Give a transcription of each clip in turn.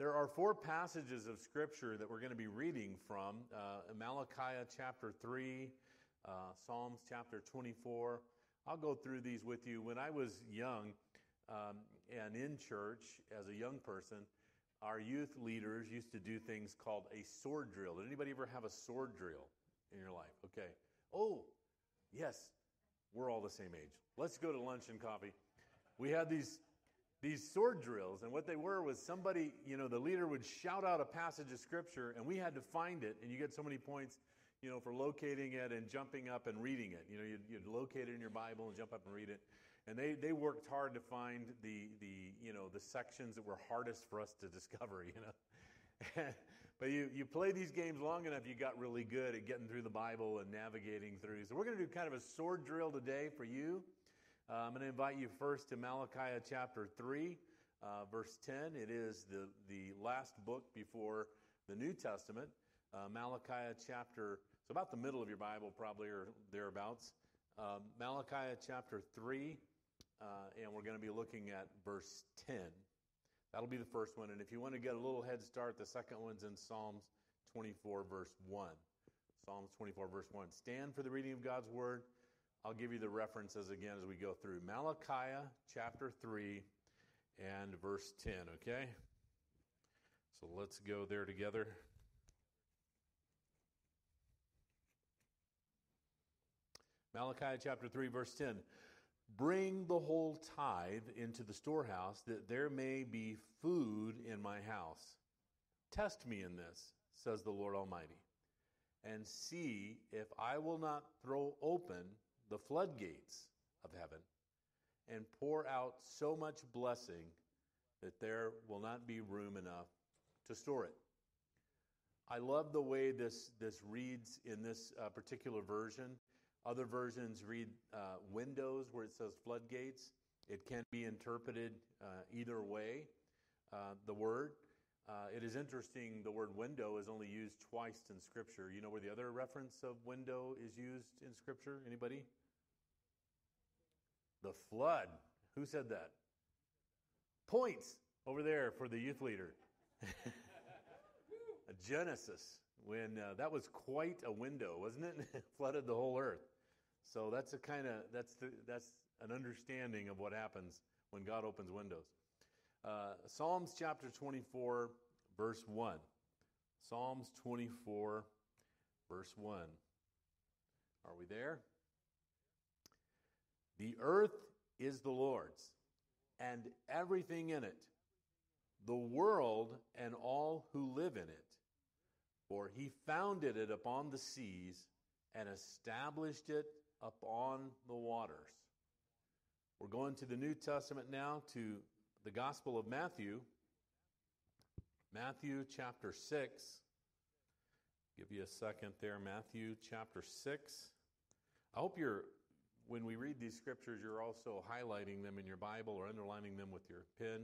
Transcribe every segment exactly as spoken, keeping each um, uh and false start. There are four passages of Scripture that we're going to be reading from. Uh, Malachi chapter three, uh, Psalms chapter twenty-four. I'll go through these with you. When I was young um, and in church as a young person, our youth leaders used to do things called a sword drill. Did anybody ever have a sword drill in your life? Okay. Oh, yes. We're all the same age. Let's go to lunch and coffee. We had these these sword drills, and what they were was somebody, you know, the leader would shout out a passage of Scripture, and we had to find it, and you get so many points, you know, for locating it and jumping up and reading it. You know, you'd, you'd locate it in your Bible and jump up and read it. And they, they worked hard to find the, the, you know, the sections that were hardest for us to discover, you know. But you, you play these games long enough, you got really good at getting through the Bible and navigating through. So we're going to do kind of a sword drill today for you. Uh, I'm going to invite you first to Malachi chapter three, uh, verse ten. It is the, the last book before the New Testament. Uh, Malachi chapter, so about the middle of your Bible probably or thereabouts. Uh, Malachi chapter three, uh, and we're going to be looking at verse ten. That'll be the first one. And if you want to get a little head start, the second one's in Psalms twenty-four, verse one. Psalms twenty-four, verse one. Stand for the reading of God's word. I'll give you the references again as we go through. Malachi chapter three and verse ten, okay? So let's go there together. Malachi chapter three, verse ten. Bring the whole tithe into the storehouse, that there may be food in my house. Test me in this, says the Lord Almighty, and see if I will not throw open the floodgates of heaven and pour out so much blessing that there will not be room enough to store it. I love the way this, this reads in this uh, particular version. Other versions read uh, windows where it says floodgates. It can be interpreted uh, either way, uh, the word. Uh, it is interesting, the word window is only used twice in Scripture. You know where the other reference of window is used in Scripture? Anybody? The flood. Who said that? Points over there for the youth leader. Genesis. When uh, that was quite a window, wasn't it? Flooded the whole earth. So that's a kind of that's the, that's an understanding of what happens when God opens windows. Uh, Psalms chapter twenty-four, verse one. Psalms twenty-four, verse one. Are we there? The earth is the Lord's, and everything in it, the world and all who live in it. For he founded it upon the seas and established it upon the waters. We're going to the New Testament now, to the Gospel of Matthew. Matthew chapter six. Give you a second there. Matthew chapter six. I hope you're, when we read these scriptures, you're also highlighting them in your Bible or underlining them with your pen.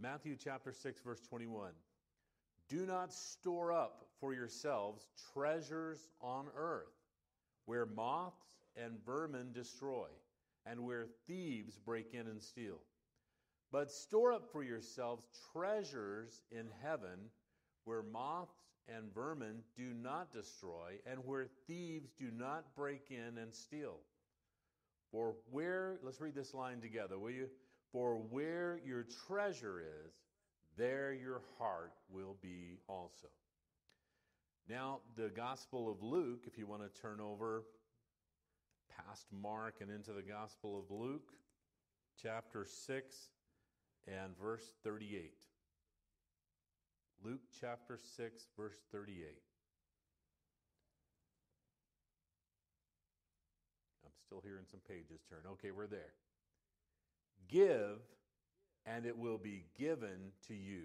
Matthew chapter six, verse twenty-one. Do not store up for yourselves treasures on earth, where moths and vermin destroy, and where thieves break in and steal. But store up for yourselves treasures in heaven, where moths and vermin do not destroy, and where thieves do not break in and steal. For where, let's read this line together, will you? For where your treasure is, there your heart will be also. Now, the Gospel of Luke, if you want to turn over past Mark and into the Gospel of Luke, chapter six and verse thirty-eight. Luke chapter six, verse thirty-eight. I'm still hearing some pages turn. Okay, we're there. Give, and it will be given to you.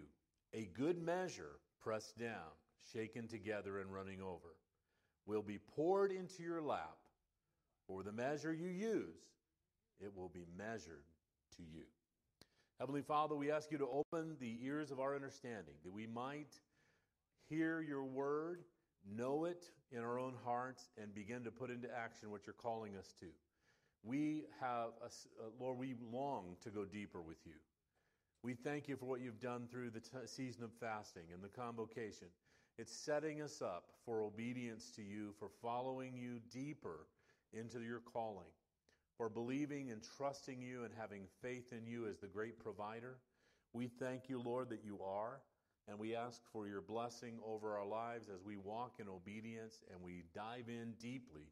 A good measure, pressed down, shaken together, and running over, will be poured into your lap. For the measure you use, it will be measured to you. Heavenly Father, we ask you to open the ears of our understanding, that we might hear your word, know it in our own hearts, and begin to put into action what you're calling us to. We have, a, uh, Lord, we long to go deeper with you. We thank you for what you've done through the t- season of fasting and the convocation. It's setting us up for obedience to you, for following you deeper into your calling, for believing and trusting you and having faith in you as the great provider. We thank you, Lord, that you are, and we ask for your blessing over our lives as we walk in obedience and we dive in deeply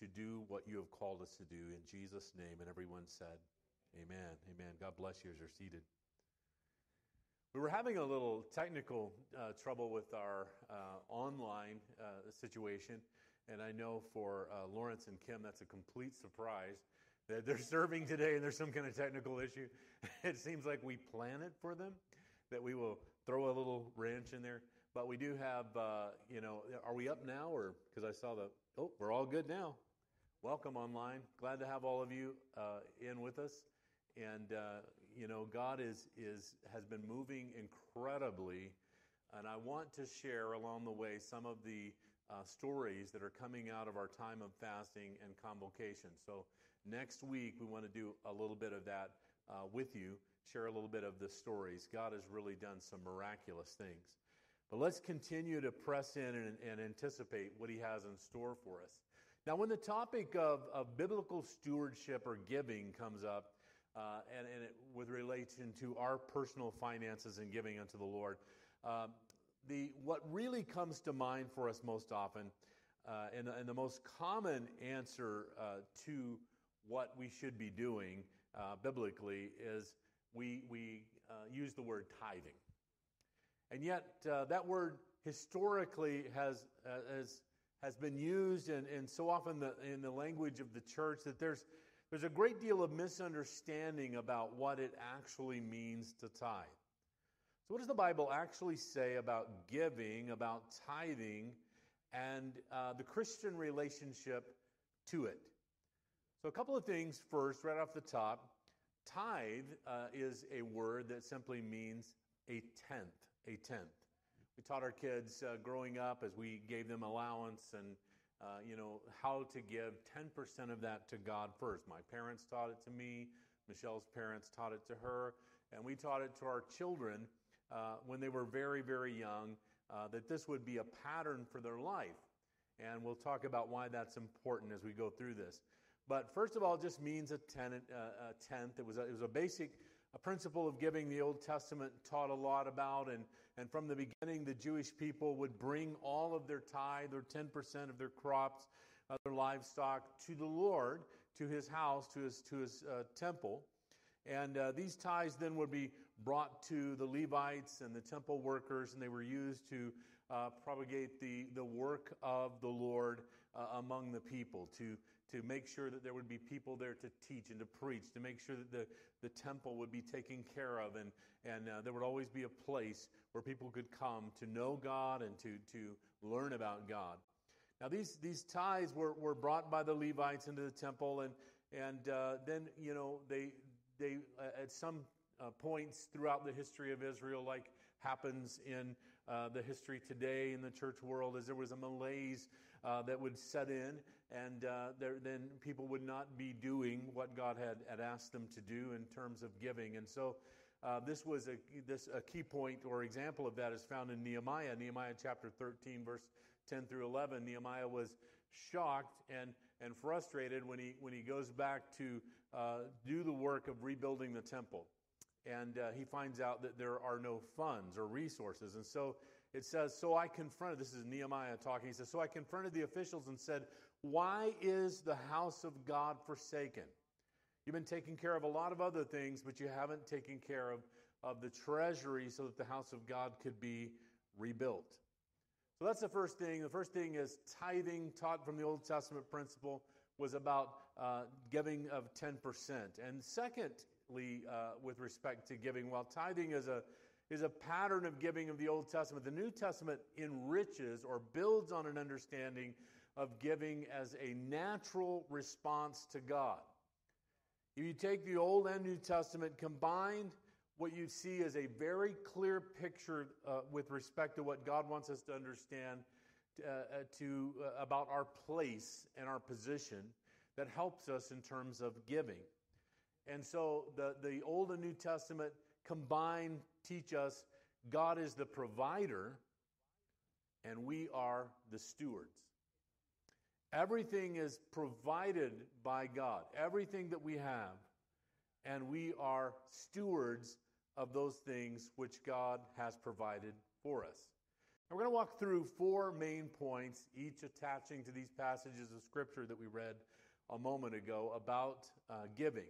to do what you have called us to do. In Jesus' name, and everyone said, amen. Amen. God bless you as you're seated. We were having a little technical uh, trouble with our uh, online uh, situation, and I know for uh, Lawrence and Kim, that's a complete surprise that they're serving today and there's some kind of technical issue. It seems like we plan it for them, that we will throw a little wrench in there, but we do have, uh, you know, are we up now? Or because I saw the, oh, we're all good now. Welcome online. Glad to have all of you uh, in with us. And, uh, you know, God is is has been moving incredibly, and I want to share along the way some of the uh, stories that are coming out of our time of fasting and convocation. So next week, we want to do a little bit of that uh, with you, share a little bit of the stories. God has really done some miraculous things. But let's continue to press in and, and anticipate what he has in store for us. Now, when the topic of, of biblical stewardship or giving comes up, Uh, and, and it, with relation to our personal finances and giving unto the Lord, uh, the what really comes to mind for us most often, uh, and, and the most common answer uh, to what we should be doing uh, biblically is we we uh, use the word tithing, and yet uh, that word historically has uh, has has been used and and so often the, in the language of the church that there's. There's a great deal of misunderstanding about what it actually means to tithe. So what does the Bible actually say about giving, about tithing, and uh, the Christian relationship to it? So a couple of things first, right off the top. Tithe uh, is a word that simply means a tenth, a tenth. We taught our kids uh, growing up as we gave them allowance and Uh, you know, how to give ten percent of that to God first. My parents taught it to me. Michelle's parents taught it to her. And we taught it to our children uh, when they were very, very young, uh, that this would be a pattern for their life. And we'll talk about why that's important as we go through this. But first of all, it just means a, ten, uh, a tenth. It was a, it was a basic a principle of giving the Old Testament taught a lot about, and, and from the beginning, the Jewish people would bring all of their tithe, or ten percent of their crops, uh, their livestock, to the Lord, to his house, to his, to his uh, temple. And uh, these tithes then would be brought to the Levites and the temple workers, and they were used to uh, propagate the, the work of the Lord uh, among the people, to, to make sure that there would be people there to teach and to preach, to make sure that the, the temple would be taken care of, and, and uh, there would always be a place where people could come to know God and to, to learn about God. Now, these, these tithes were, were brought by the Levites into the temple, and, and uh, then, you know, they... They, at some uh, points throughout the history of Israel, like happens in uh, the history today in the church world, as there was a malaise uh, that would set in, and uh, there, then people would not be doing what God had, had asked them to do in terms of giving. And so uh, this was a, this, a key point or example of that is found in Nehemiah, Nehemiah chapter thirteen, verse ten through eleven. Nehemiah was shocked and, and frustrated when he when he goes back to uh, do the work of rebuilding the temple. And uh, he finds out that there are no funds or resources. And so it says, so I confronted, this is Nehemiah talking, he says, so I confronted the officials and said, why is the house of God forsaken? You've been taking care of a lot of other things, but you haven't taken care of, of the treasury so that the house of God could be rebuilt. So that's the first thing. The first thing is tithing, taught from the Old Testament principle, was about uh, giving of ten percent. And secondly, uh, with respect to giving, while tithing is a is a pattern of giving of the Old Testament, the New Testament enriches or builds on an understanding of giving as a natural response to God. If you take the Old and New Testament combined, what you see is a very clear picture uh, with respect to what God wants us to understand uh, to uh, about our place and our position, that helps us in terms of giving. And so the, the Old and New Testament combined teach us God is the provider and we are the stewards. Everything is provided by God, everything that we have, and we are stewards of those things which God has provided for us. And we're going to walk through four main points, each attaching to these passages of Scripture that we read a moment ago about uh, giving.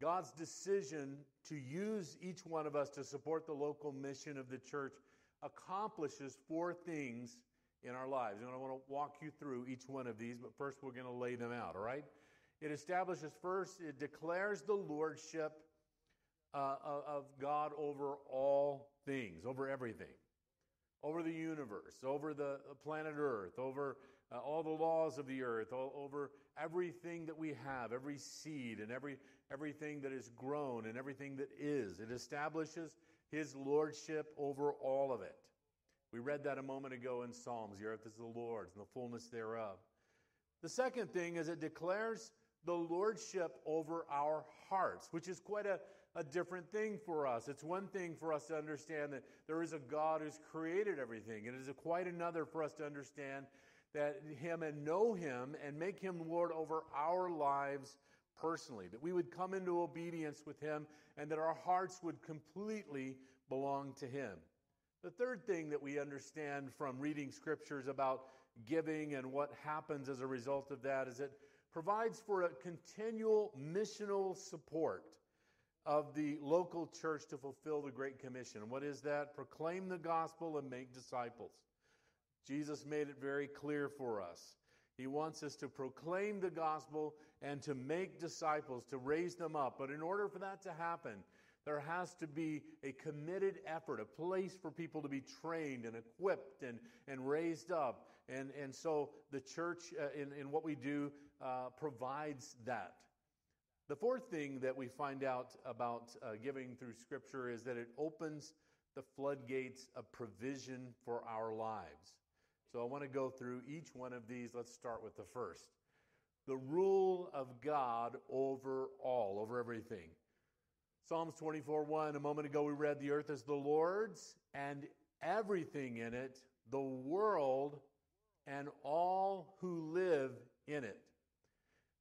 God's decision to use each one of us to support the local mission of the church accomplishes four things in our lives. And I want to walk you through each one of these, but first we're going to lay them out, all right? It establishes first, it declares the lordship uh, of God over all things, over everything, over the universe, over the planet Earth, over uh, all the laws of the earth, all, over everything that we have, every seed and every everything that is grown and everything that is. It establishes His lordship over all of it. We read that a moment ago in Psalms. The earth is the Lord's and the fullness thereof. The second thing is it declares the lordship over our hearts, which is quite a, a different thing for us. It's one thing for us to understand that there is a God who's created everything. It is a quite another for us to understand that Him and know Him and make Him Lord over our lives personally, that we would come into obedience with Him and that our hearts would completely belong to Him. The third thing that we understand from reading scriptures about giving and what happens as a result of that is it provides for a continual missional support of the local church to fulfill the Great Commission. And what is that? Proclaim the gospel and make disciples. Jesus made it very clear for us. He wants us to proclaim the gospel and to make disciples, to raise them up. But in order for that to happen, there has to be a committed effort, a place for people to be trained and equipped and, and raised up. And, and so the church, uh, in, in what we do, uh, provides that. The fourth thing that we find out about uh, giving through Scripture is that it opens the floodgates of provision for our lives. So I want to go through each one of these. Let's start with the first. The rule of God over all, over everything. Psalms twenty-four one, a moment ago we read, the earth is the Lord's and everything in it, the world and all who live in it.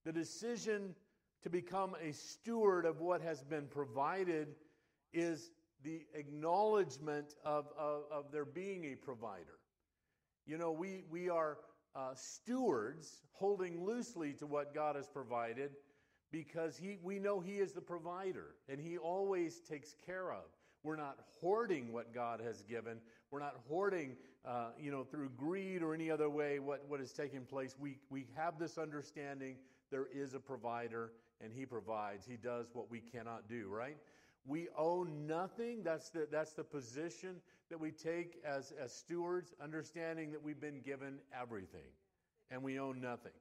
The decision to become a steward of what has been provided is the acknowledgement of, of, of there being a provider. You know, we, we are uh, stewards holding loosely to what God has provided, because he, we know He is the provider, and He always takes care of. We're not hoarding what God has given. We're not hoarding, uh, you know, through greed or any other way what, what is taking place. We, we have this understanding there is a provider, and He provides. He does what we cannot do, right? We owe nothing. That's the, that's the position that we take as, as stewards, understanding that we've been given everything, and we owe nothing.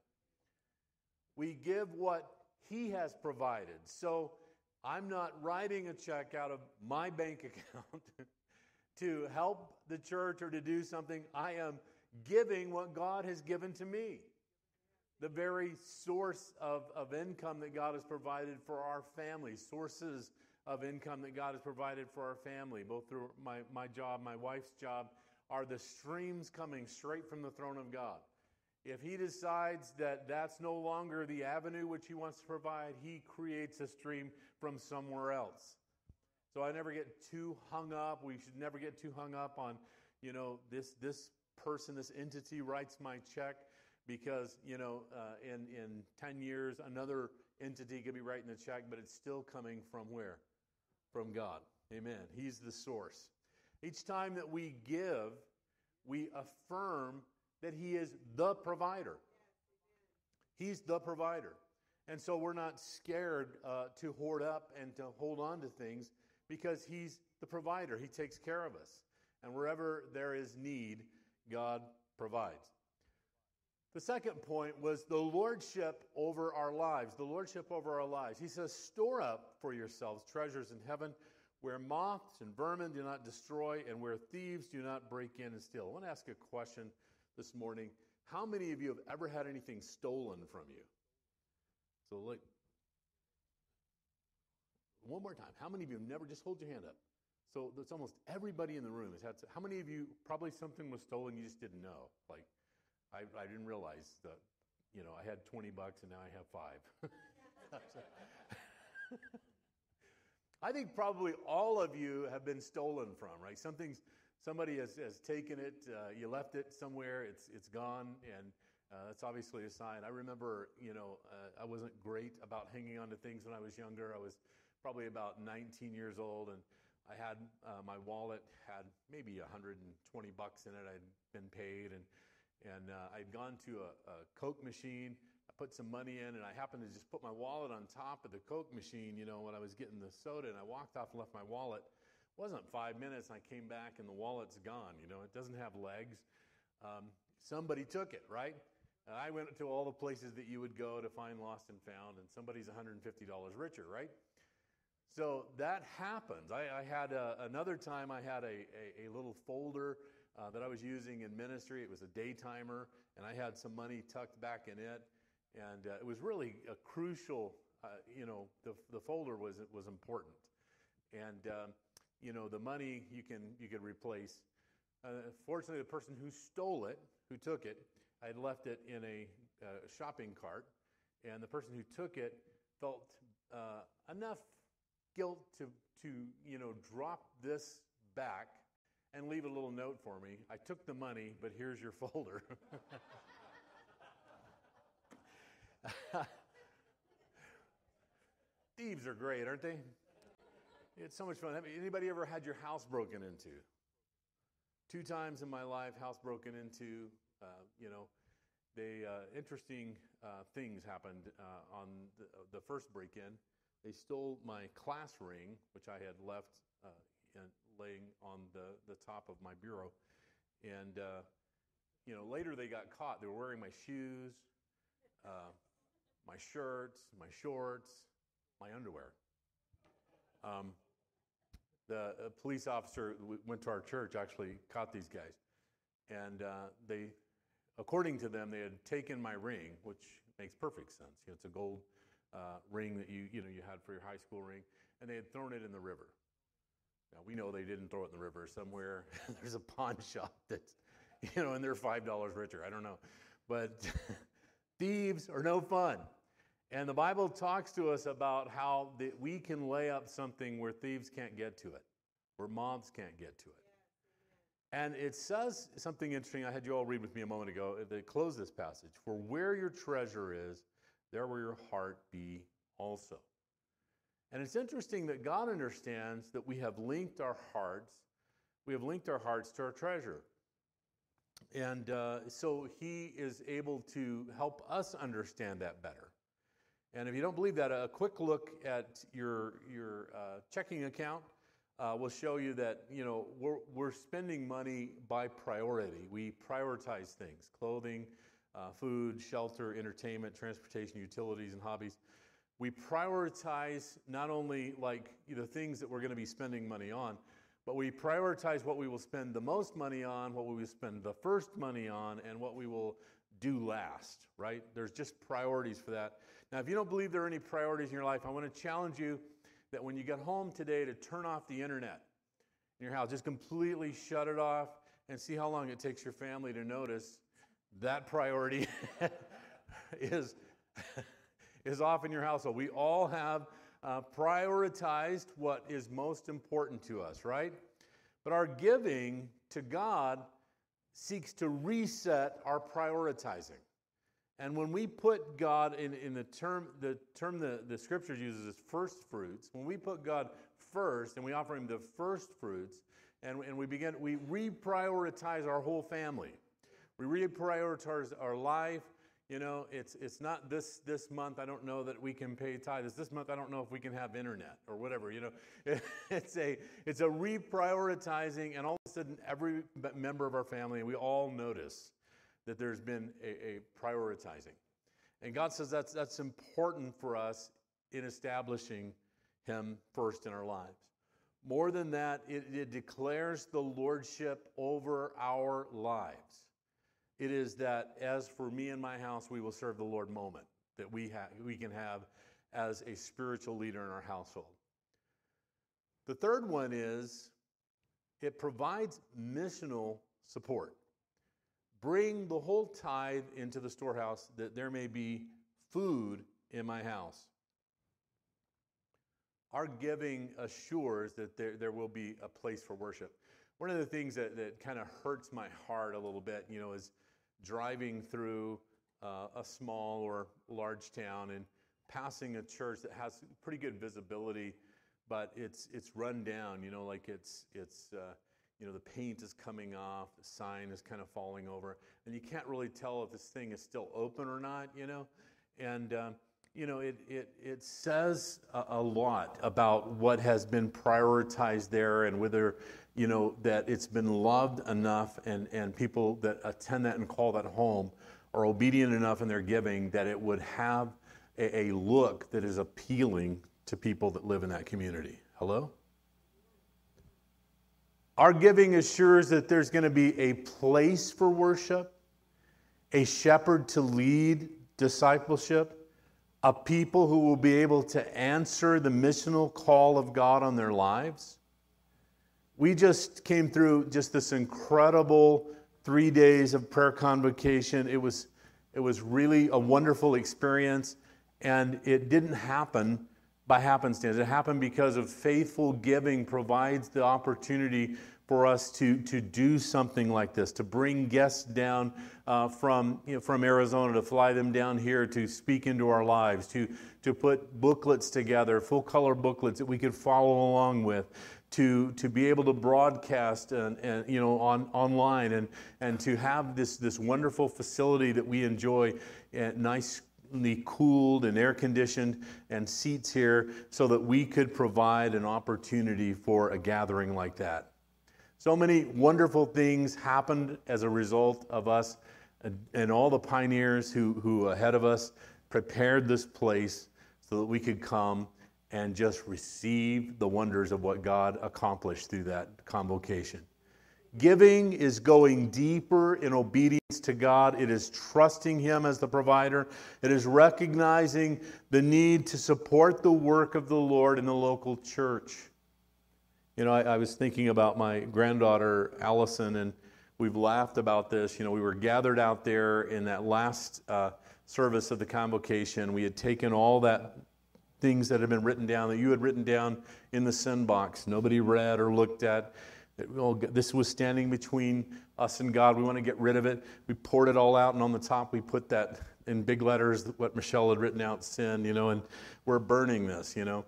We give what He has provided. So I'm not writing a check out of my bank account to help the church or to do something. I am giving what God has given to me. The very source of, of income that God has provided for our family, sources of income that God has provided for our family, both through my, my job, my wife's job, are the streams coming straight from the throne of God. If He decides that that's no longer the avenue which He wants to provide, He creates a stream from somewhere else. So I never get too hung up. We should never get too hung up on, you know, this this person, this entity writes my check because, you know, uh, in, in ten years, another entity could be writing the check, but it's still coming from where? From God. Amen. He's the source. Each time that we give, we affirm that He is the provider. He's the provider. And so we're not scared uh, to hoard up and to hold on to things because He's the provider. He takes care of us. And wherever there is need, God provides. The second point was the lordship over our lives. The lordship over our lives. He says, store up for yourselves treasures in heaven where moths and vermin do not destroy and where thieves do not break in and steal. I want to ask a question this morning. How many of you have ever had anything stolen from you? So like, one more time, how many of you have never, just hold your hand up. So it's almost everybody in the room has had, to, how many of you, probably something was stolen you just didn't know? Like, I, I didn't realize that, you know, I had twenty bucks and now I have five. I think probably all of you have been stolen from, right? Something's, somebody has, has taken it, uh, you left it somewhere, it's it's gone, and uh, that's obviously a sign. I remember, you know, uh, I wasn't great about hanging on to things when I was younger. I was probably about nineteen years old, and I had, uh, my wallet had maybe one hundred twenty bucks in it. I'd been paid, and and uh, I'd gone to a, a Coke machine, I put some money in, and I happened to just put my wallet on top of the Coke machine, you know, when I was getting the soda, and I walked off and left my wallet. It wasn't five minutes, and I came back, and the wallet's gone, you know, it doesn't have legs. Um, somebody took it, right? And I went to all the places that you would go to find lost and found, and somebody's one hundred fifty dollars richer, right? So that happens. I, I had a, another time I had a, a, a little folder uh, that I was using in ministry. It was a day timer, and I had some money tucked back in it. And uh, it was really a crucial, uh, you know, the the folder was was important. And, um, you know, the money you can you can replace. Uh, fortunately, the person who stole it, who took it, I had left it in a uh, shopping cart. And the person who took it felt uh, enough guilt to, to, you know, drop this back and leave a little note for me. I took the money, but here's your folder. Thieves are great, aren't they? It's so much fun. Have anybody ever had your house broken into? Two times in my life, house broken into. Uh, you know, they uh, interesting uh, things happened uh, on the, the first break-in. They stole my class ring, which I had left uh, in, laying on the, the top of my bureau. And, uh, you know, later they got caught. They were wearing my shoes, uh, my shirts, my shorts, my underwear. Um, the uh, police officer w- went to our church, actually caught these guys. And uh, they, according to them, they had taken my ring, which makes perfect sense. You know, it's a gold Uh, ring that you you know you had for your high school ring, and they had thrown it in the river. Now we know they didn't throw it in the river. Somewhere there's a pawn shop that's, you know, and they're five dollars richer. I don't know, but thieves are no fun. And the Bible talks to us about how that we can lay up something where thieves can't get to it, where moths can't get to it. And it says something interesting. I had you all read with me a moment ago. They close this passage. For where your treasure is, there will your heart be also. And it's interesting that God understands that we have linked our hearts, we have linked our hearts to our treasure. And uh, so he is able to help us understand that better. And if you don't believe that, a quick look at your, your uh, checking account uh, will show you that, you know, we're, we're spending money by priority. We prioritize things, clothing, Uh, food, shelter, entertainment, transportation, utilities, and hobbies. We prioritize not only like the things that we're going to be spending money on, but we prioritize what we will spend the most money on, what we will spend the first money on, and what we will do last, right? There's just priorities for that. Now, if you don't believe there are any priorities in your life, I want to challenge you that when you get home today to turn off the internet in your house, just completely shut it off and see how long it takes your family to notice that priority is, is off in your household. We all have uh, prioritized what is most important to us, right? But our giving to God seeks to reset our prioritizing. And when we put God in, in the term, the term the, the scriptures uses is first fruits, when we put God first and we offer him the first fruits, and, and we begin, we reprioritize our whole family. We reprioritize our life. You know, it's it's not this this month. I don't know that we can pay tithes. This month, I don't know if we can have internet or whatever. You know, it, it's a it's a reprioritizing, and all of a sudden, every member of our family, we all notice that there's been a, a prioritizing, and God says that's that's important for us in establishing Him first in our lives. More than that, it, it declares the lordship over our lives. It is that, as for me and my house, we will serve the Lord moment. that we have, we can have as a spiritual leader in our household. The third one is it provides missional support. Bring the whole tithe into the storehouse that there may be food in my house. Our giving assures that there, there will be a place for worship. One of the things that, that kind of hurts my heart a little bit, you know, is driving through uh, a small or large town and passing a church that has pretty good visibility, but it's it's run down, you know, like it's, it's uh, you know, the paint is coming off, the sign is kind of falling over, and you can't really tell if this thing is still open or not, you know, and um, you know, it it it says a lot about what has been prioritized there and whether, you know, that it's been loved enough and, and people that attend that and call that home are obedient enough in their giving that it would have a, a look that is appealing to people that live in that community. Hello? Our giving assures that there's going to be a place for worship, a shepherd to lead discipleship, a people who will be able to answer the missional call of God on their lives. We just came through just this incredible three days of prayer convocation. It was, it was really a wonderful experience, and it didn't happen by happenstance. It happened because of faithful giving provides the opportunity for us to, to do something like this, to bring guests down uh, from, you know, from Arizona, to fly them down here, to speak into our lives, to, to put booklets together, full-color booklets that we could follow along with, to, to be able to broadcast and, and you know, on, online, and, and to have this, this wonderful facility that we enjoy, at nicely cooled and air-conditioned, and seats here, so that we could provide an opportunity for a gathering like that. So many wonderful things happened as a result of us and, and all the pioneers who, who ahead of us prepared this place so that we could come and just receive the wonders of what God accomplished through that convocation. Giving is going deeper in obedience to God. It is trusting Him as the provider. It is recognizing the need to support the work of the Lord in the local church. You know, I, I was thinking about my granddaughter, Allison, and we've laughed about this. You know, we were gathered out there in that last uh, service of the convocation. We had taken all that things that had been written down, that you had written down in the sin box. Nobody read or looked at. It, well, this was standing between us and God. We want to get rid of it. We poured it all out, and on the top we put that in big letters, what Michelle had written out, sin, you know, and we're burning this, you know.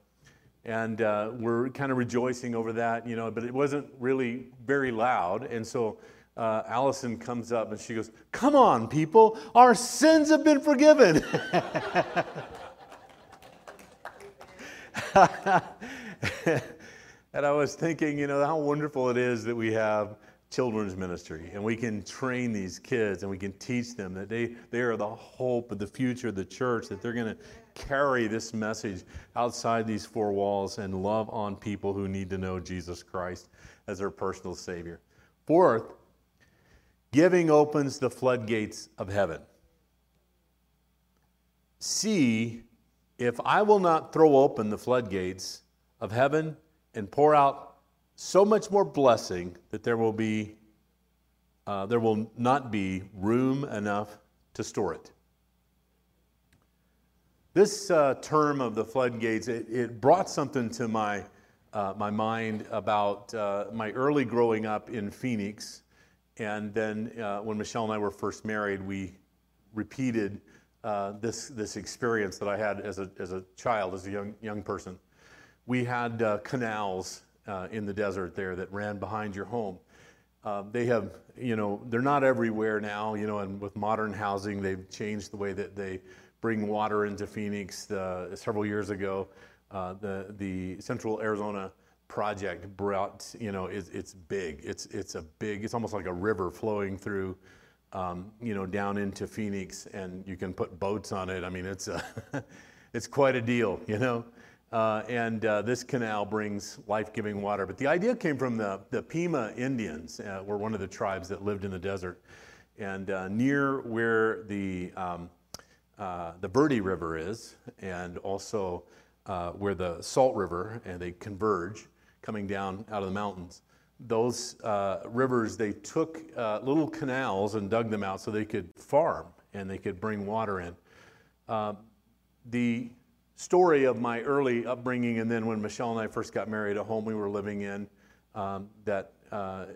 And uh, we're kind of rejoicing over that, you know, but it wasn't really very loud. And so uh, Allison comes up and she goes, "Come on, people, our sins have been forgiven." And I was thinking, you know, how wonderful it is that we have children's ministry, and we can train these kids, and we can teach them that they, they are the hope of the future of the church, that they're going to carry this message outside these four walls and love on people who need to know Jesus Christ as their personal Savior. Fourth, giving opens the floodgates of heaven. See, if I will not throw open the floodgates of heaven and pour out so much more blessing that there will be, uh, there will not be room enough to store it. This uh, term of the floodgates, it, it brought something to my uh, my mind about uh, my early growing up in Phoenix, and then uh, when Michelle and I were first married, we repeated uh, this this experience that I had as a as a child, as a young young person. We had uh, canals Uh, in the desert there that ran behind your home. Uh, they have, you know, they're not everywhere now, you know, and with modern housing, they've changed the way that they bring water into Phoenix. Uh, several years ago, uh, the the Central Arizona Project brought, you know, it, it's big. It's it's a big, it's almost like a river flowing through, um, you know, down into Phoenix, and you can put boats on it. I mean, it's a, it's quite a deal, you know. Uh, and uh, this canal brings life-giving water. But the idea came from the, the Pima Indians, uh, were one of the tribes that lived in the desert. And uh, near where the um, uh, the Verde River is, and also uh, where the Salt River, and they converge coming down out of the mountains. Those uh, rivers, they took uh, little canals and dug them out so they could farm and they could bring water in. Uh, the story of my early upbringing, and then when Michelle and I first got married, a home we were living in um, that uh,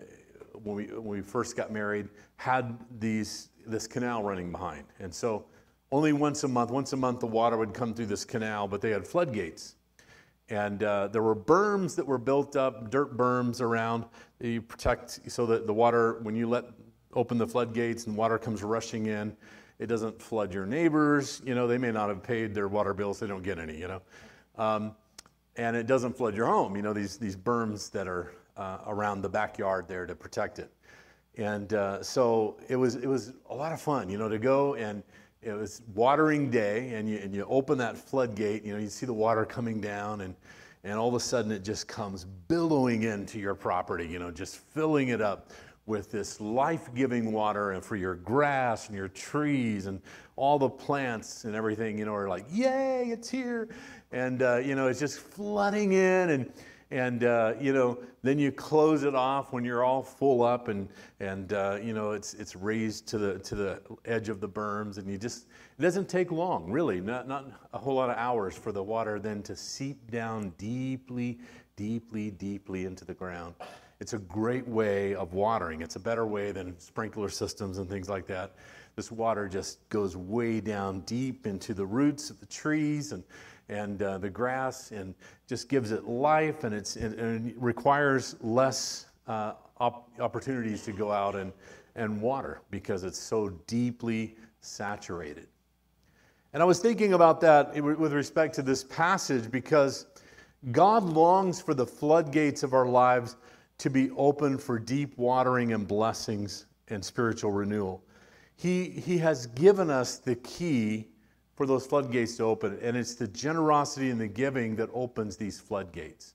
when we when we first got married had these this canal running behind, and so only once a month, once a month the water would come through this canal, but they had floodgates, and uh, there were berms that were built up, dirt berms around that you protect so that the water, when you let open the floodgates and water comes rushing in, it doesn't flood your neighbors. You know, they may not have paid their water bills, they don't get any, you know. Um, and it doesn't flood your home, you know, these, these berms that are uh, around the backyard there to protect it. And uh, so it was, it was a lot of fun, you know, to go, and it was watering day, and you, and you open that floodgate, you know, you see the water coming down, and, and all of a sudden it just comes billowing into your property, you know, just filling it up with this life-giving water, and for your grass and your trees and all the plants and everything, you know, are like, yay, it's here. And, uh, you know, it's just flooding in, and, and uh, you know, then you close it off when you're all full up, and, and uh, you know, it's, it's raised to the, to the edge of the berms, and you just, it doesn't take long, really, not, not a whole lot of hours for the water then to seep down deeply, deeply, deeply into the ground. It's a great way of watering. It's a better way than sprinkler systems and things like that. This water just goes way down deep into the roots of the trees and, and uh, the grass, and just gives it life, and, it's, and, and it requires less uh, op opportunities to go out and, and water because it's so deeply saturated. And I was thinking about that with respect to this passage, because God longs for the floodgates of our lives to be open for deep watering and blessings and spiritual renewal. He, he has given us the key for those floodgates to open, and it's the generosity and the giving that opens these floodgates.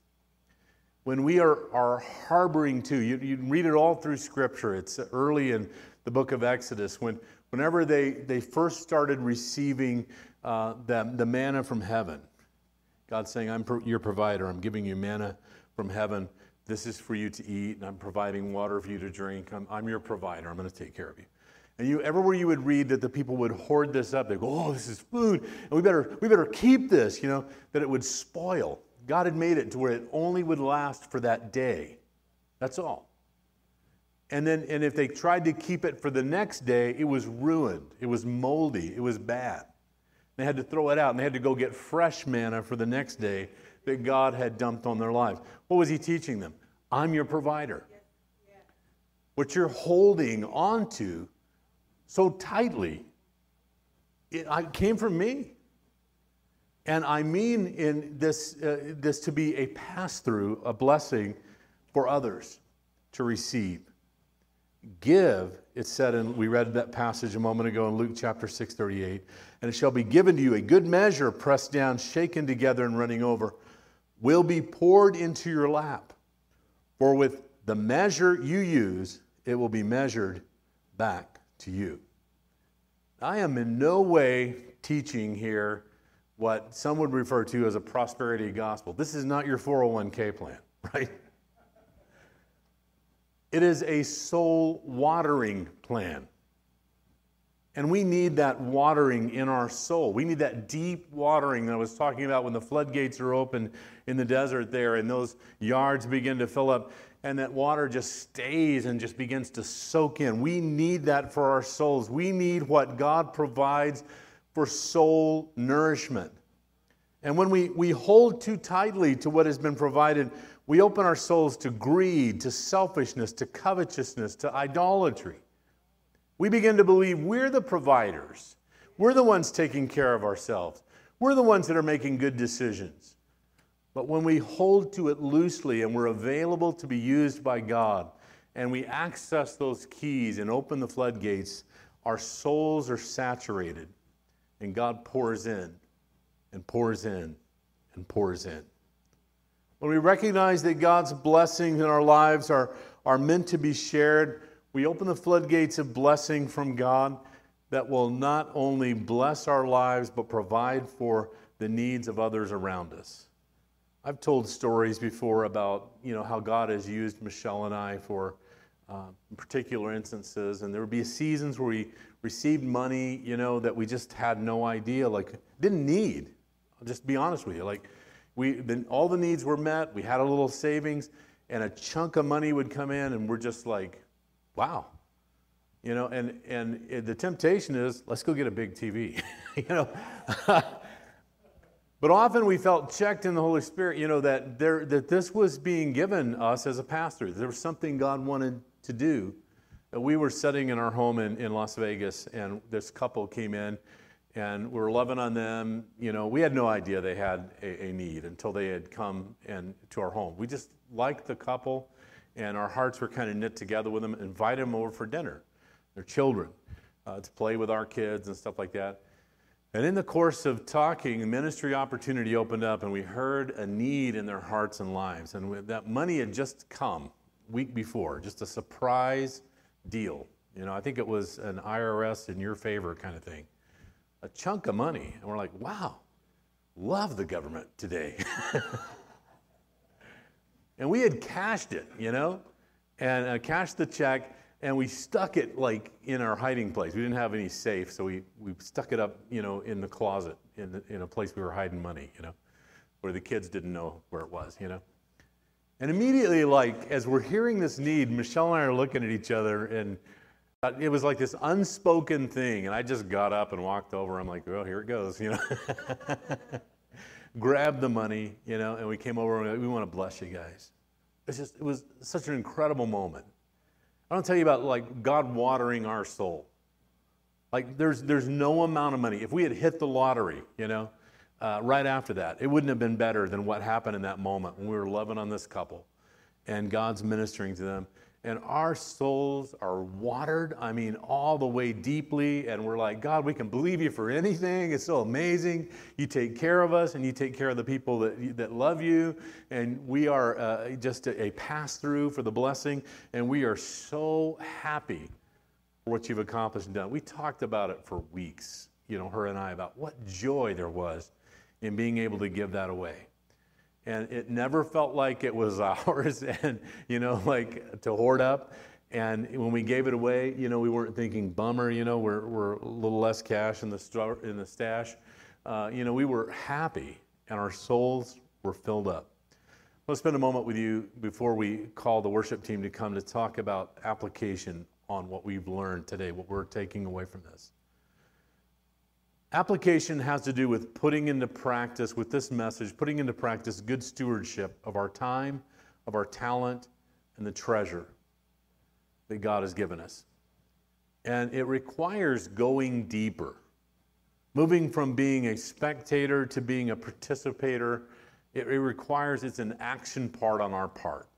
When we are, are harboring to, you, you read it all through Scripture. It's early in the book of Exodus, when, whenever they, they first started receiving uh, the, the manna from heaven. God's saying, I'm pro- your provider, I'm giving you manna from heaven. This is for you to eat, and I'm providing water for you to drink. I'm, I'm your provider. I'm going to take care of you. And you, everywhere you would read that the people would hoard this up, they go, oh, this is food, and we better, we better keep this, you know, that it would spoil. God had made it to where it only would last for that day. That's all. And then, and if they tried to keep it for the next day, it was ruined. It was moldy. It was bad. They had to throw it out, and they had to go get fresh manna for the next day that God had dumped on their lives. What was he teaching them? I'm your provider. Yes. Yeah. What you're holding on to so tightly, it, it came from me. And I mean in this, uh, this to be a pass-through, a blessing for others to receive. Give, it said, and we read that passage a moment ago in Luke chapter six thirty-eight, and it shall be given to you, a good measure, pressed down, shaken together, and running over, will be poured into your lap. For with the measure you use, it will be measured back to you. I am in no way teaching here what some would refer to as a prosperity gospel. This is not your four oh one K plan, right? It is a soul watering plan. And we need that watering in our soul. We need that deep watering that I was talking about when the floodgates are open in the desert there, and those yards begin to fill up, and that water just stays and just begins to soak in. We need that for our souls. We need what God provides for soul nourishment. And when we, we hold too tightly to what has been provided, we open our souls to greed, to selfishness, to covetousness, to idolatry. We begin to believe we're the providers. We're the ones taking care of ourselves. We're the ones that are making good decisions. But when we hold to it loosely and we're available to be used by God, and we access those keys and open the floodgates, our souls are saturated, and God pours in and pours in and pours in. When we recognize that God's blessings in our lives are, are meant to be shared, we open the floodgates of blessing from God, that will not only bless our lives, but provide for the needs of others around us. I've told stories before about, you know, how God has used Michelle and I for uh, particular instances, and there would be seasons where we received money, you know, that we just had no idea, like, didn't need. I'll just be honest with you. Like, we, then all the needs were met, we had a little savings, and a chunk of money would come in, and we're just like, wow. You know, and, and the temptation is, let's go get a big T V, you know. But often we felt checked in the Holy Spirit, you know, that there that this was being given us as a pastor. There was something God wanted to do. We were sitting in our home in, in Las Vegas, and this couple came in, and we were loving on them. You know, we had no idea they had a, a need until they had come and to our home. We just liked the couple, and our hearts were kind of knit together with them, invited them over for dinner. Their children, uh, to play with our kids and stuff like that. And in the course of talking, ministry opportunity opened up, and we heard a need in their hearts and lives. And we, that money had just come week before, just a surprise deal. You know, I think it was an I R S in your favor kind of thing. A chunk of money. And we're like, wow, love the government today. And we had cashed it, you know, and uh, cashed the check. And we stuck it like in our hiding place. We didn't have any safe, so we, we stuck it up, you know, in the closet, in, the, in a place we were hiding money, you know, where the kids didn't know where it was, you know. And immediately, like, as we're hearing this need, Michelle and I are looking at each other, and it was like this unspoken thing. And I just got up and walked over. I'm like, well, here it goes, you know. Grabbed the money, you know, and we came over and we, like, we want to bless you guys. It's just, it was such an incredible moment. I want to tell you about, like, God watering our soul. Like, there's there's no amount of money. If we had hit the lottery, you know, uh, right after that, it wouldn't have been better than what happened in that moment when we were loving on this couple and God's ministering to them. And our souls are watered, I mean, all the way deeply. And we're like, God, we can believe you for anything. It's so amazing. You take care of us, and you take care of the people that, that love you. And we are uh, just a, a pass-through for the blessing. And we are so happy for what you've accomplished and done. We talked about it for weeks, you know, her and I, about what joy there was in being able to give that away. And it never felt like it was ours, and, you know, like, to hoard up. And when we gave it away, you know, we weren't thinking, bummer, you know, we're, we're a little less cash in the, star, in the stash. Uh, you know, we were happy, and our souls were filled up. Let's spend a moment with you before we call the worship team to come to talk about application on what we've learned today, what we're taking away from this. Application has to do with putting into practice, with this message, putting into practice good stewardship of our time, of our talent, and the treasure that God has given us. And it requires going deeper, moving from being a spectator to being a participator. It, it requires, it's an action part on our part.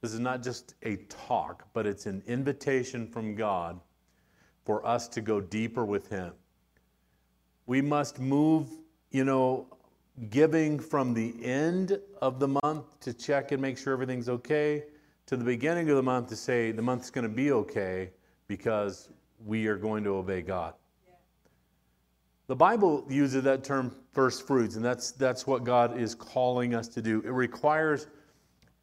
This is not just a talk, but it's an invitation from God for us to go deeper with Him. We must move, you know, giving from the end of the month to check and make sure everything's okay to the beginning of the month to say the month's going to be okay because we are going to obey God. Yeah. The Bible uses that term first fruits, and that's, that's what God is calling us to do. It requires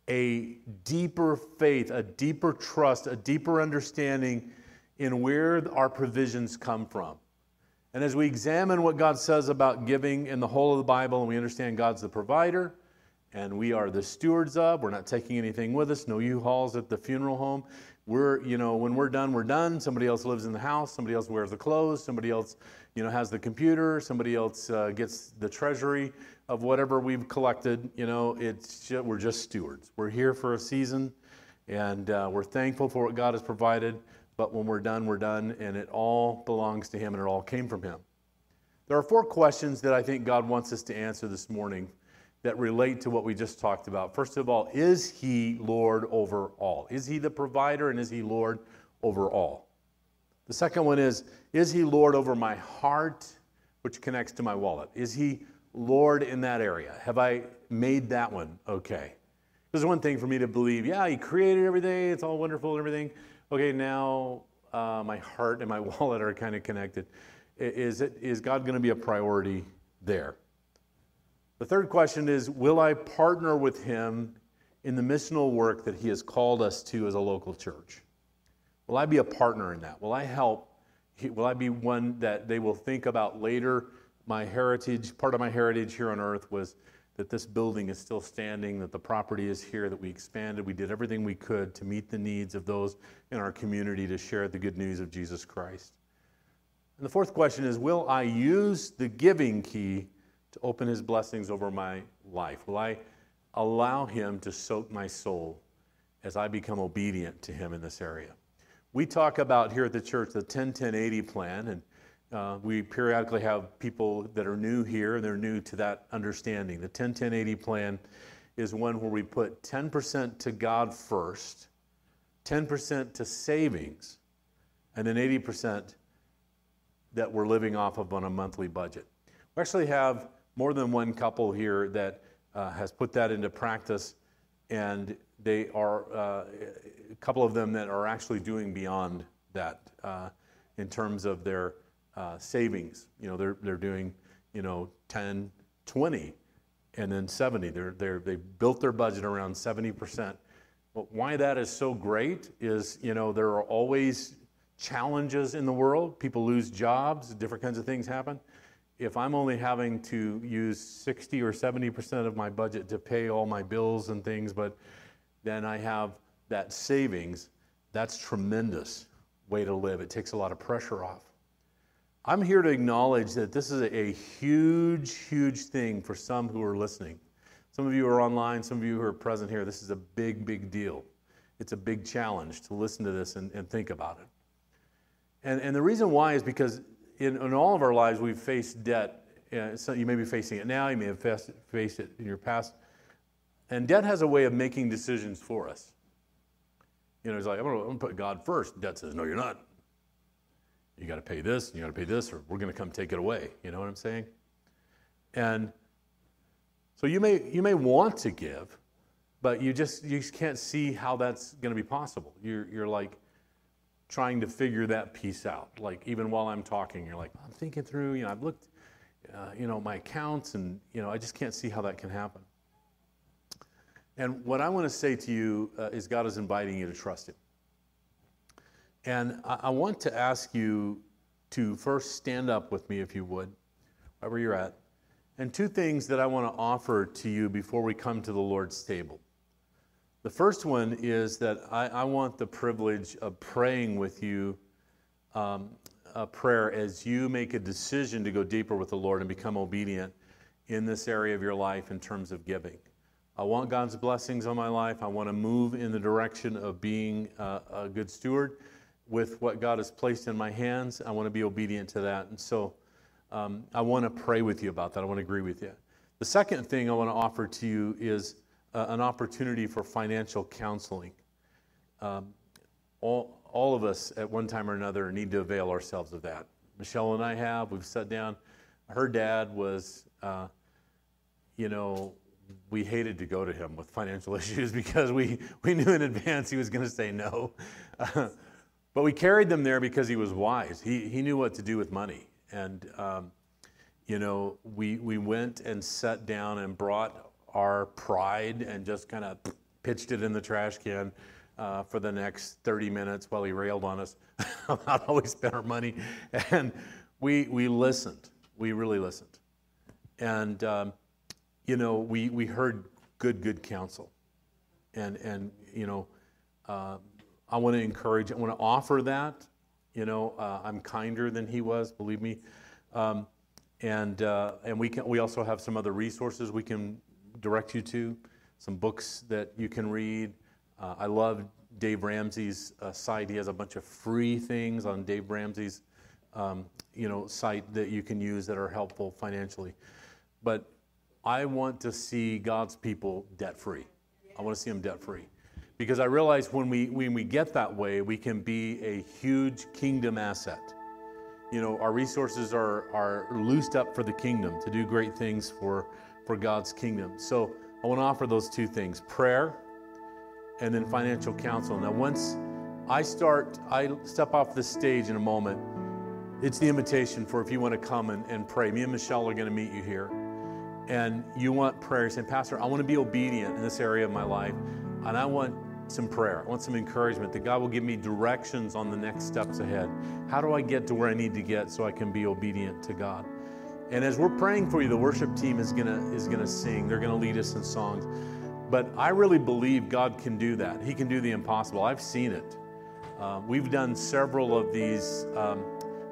a deeper faith, a deeper trust, a deeper understanding in where our provisions come from. And as we examine what God says about giving in the whole of the Bible, and we understand God's the provider, and we are the stewards of, we're not taking anything with us, no U-Hauls at the funeral home. We're, you know, when we're done, we're done. Somebody else lives in the house. Somebody else wears the clothes. Somebody else, you know, has the computer. Somebody else uh, gets the treasury of whatever we've collected. You know, it's just, we're just stewards. We're here for a season, and uh, we're thankful for what God has provided. But when we're done, we're done, and it all belongs to Him, and it all came from Him. There are four questions that I think God wants us to answer this morning that relate to what we just talked about. First of all, is He Lord over all? Is He the provider, and is He Lord over all? The second one is, is He Lord over my heart, which connects to my wallet? Is He Lord in that area? Have I made that one okay? There's one thing for me to believe, yeah, He created everything, it's all wonderful and everything. Okay, now, uh, my heart and my wallet are kind of connected. Is, it, is God going to be a priority there? The third question is, will I partner with him in the missional work that he has called us to as a local church? Will I be a partner in that? Will I help? Will I be one that they will think about later? My heritage, part of my heritage here on earth was that this building is still standing, that the property is here, that we expanded. We did everything we could to meet the needs of those in our community to share the good news of Jesus Christ. And the fourth question is, will I use the giving key to open his blessings over my life? Will I allow him to soak my soul as I become obedient to him in this area? We talk about here at the church the ten ten eighty plan, and uh, we periodically have people that are new here, and they're new to that understanding. The ten ten eighty plan is one where we put ten percent to God first, ten percent to savings, and then eighty percent that we're living off of on a monthly budget. We actually have more than one couple here that uh, has put that into practice, and they are uh, a couple of them that are actually doing beyond that uh, in terms of their uh, savings. You know, they're they're doing, you know, ten, twenty, and then seventy. They're they're they built their budget around seventy percent. But why that is so great is, you know, there are always challenges in the world. People lose jobs. Different kinds of things happen. If I'm only having to use sixty or seventy percent of my budget to pay all my bills and things, but then I have that savings, that's tremendous way to live. It takes a lot of pressure off. I'm here to acknowledge that this is a huge, huge thing for some who are listening. Some of you are online, some of you who are present here. This is a big, big deal. It's a big challenge to listen to this and, and think about it. And, and the reason why is because in, in all of our lives, we've faced debt. Uh, so you may be facing it now, you may have faced it in your past. And debt has a way of making decisions for us. You know, it's like, I'm going to put God first. Debt says, no, you're not. You got to pay this, you got to pay this, or we're going to come take it away. You know what I'm saying? And so you may you may want to give, but you just you just can't see how that's going to be possible. You're you're like trying to figure that piece out. Like even while I'm talking, you're like, I'm thinking through. You know, I've looked, uh, you know, my accounts, and you know, I just can't see how that can happen. And what I want to say to you uh, is God is inviting you to trust him. And I, I want to ask you to first stand up with me, if you would, wherever you're at. And two things that I want to offer to you before we come to the Lord's table. The first one is that I, I want the privilege of praying with you um, a prayer as you make a decision to go deeper with the Lord and become obedient in this area of your life in terms of giving. I want God's blessings on my life. I want to move in the direction of being uh, a good steward with what God has placed in my hands. I want to be obedient to that. And so um, I want to pray with you about that. I want to agree with you. The second thing I want to offer to you is uh, an opportunity for financial counseling. Um, all, all of us at one time or another need to avail ourselves of that. Michelle and I have. We've sat down. Her dad was, uh, you know, we hated to go to him with financial issues because we, we knew in advance he was going to say no. Uh, but we carried them there because he was wise. He he knew what to do with money. And, um, you know, we we went and sat down and brought our pride and just kind of pitched it in the trash can uh, for the next thirty minutes while he railed on us about how we spent our money. And we, we listened. We really listened. And... Um, You know, we, we heard good, good counsel. And, and you know, uh, I want to encourage, I want to offer that. You know, uh, I'm kinder than he was, believe me. Um, and uh, and we, can, we also have some other resources we can direct you to, some books that you can read. Uh, I love Dave Ramsey's uh, site. He has a bunch of free things on Dave Ramsey's, um, you know, site that you can use that are helpful financially. But I want to see God's people debt-free. I want to see them debt-free. Because I realize when we when we get that way, we can be a huge kingdom asset. You know, our resources are, are loosed up for the kingdom to do great things for, for God's kingdom. So I want to offer those two things, prayer and then financial counsel. Now, once I start, I step off the stage in a moment. It's the invitation for if you want to come and, and pray. Me and Michelle are going to meet you here. And you want prayer, saying, Pastor, I want to be obedient in this area of my life. And I want some prayer. I want some encouragement that God will give me directions on the next steps ahead. How do I get to where I need to get so I can be obedient to God? And as we're praying for you, the worship team is gonna is gonna sing. They're gonna lead us in songs. But I really believe God can do that. He can do the impossible. I've seen it. Uh, we've done several of these um,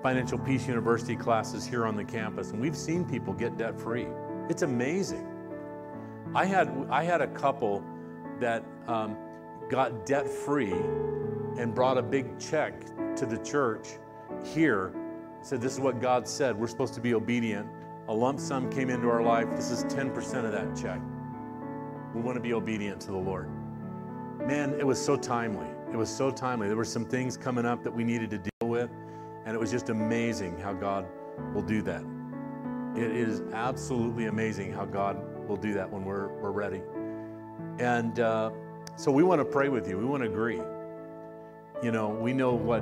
Financial Peace University classes here on the campus, and we've seen people get debt free. It's amazing. I had I had a couple that um, got debt free and brought a big check to the church here. Said, this is what God said. We're supposed to be obedient. A lump sum came into our life. This is ten percent of that check. We want to be obedient to the Lord. Man, it was so timely. It was so timely. There were some things coming up that we needed to deal with, and it was just amazing how God will do that. It is absolutely amazing how God will do that when we're, we're ready. And uh, so we want to pray with you. We want to agree. You know, we know what...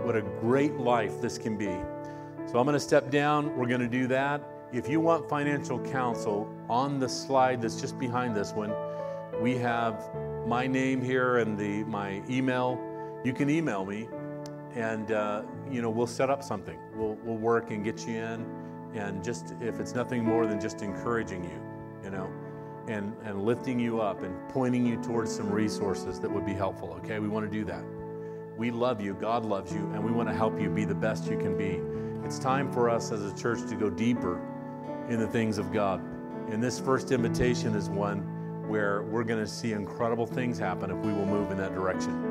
What a great life this can be. So I'm going to step down. We're going to do that. If you want financial counsel, on the slide that's just behind this one, we have my name here and the my email. You can email me, and uh, you know we'll set up something. We'll we'll work and get you in, and just if it's nothing more than just encouraging you, you know, and and lifting you up and pointing you towards some resources that would be helpful. Okay, we want to do that. We love you, God loves you, and we want to help you be the best you can be. It's time for us as a church to go deeper in the things of God. And this first invitation is one where we're going to see incredible things happen if we will move in that direction.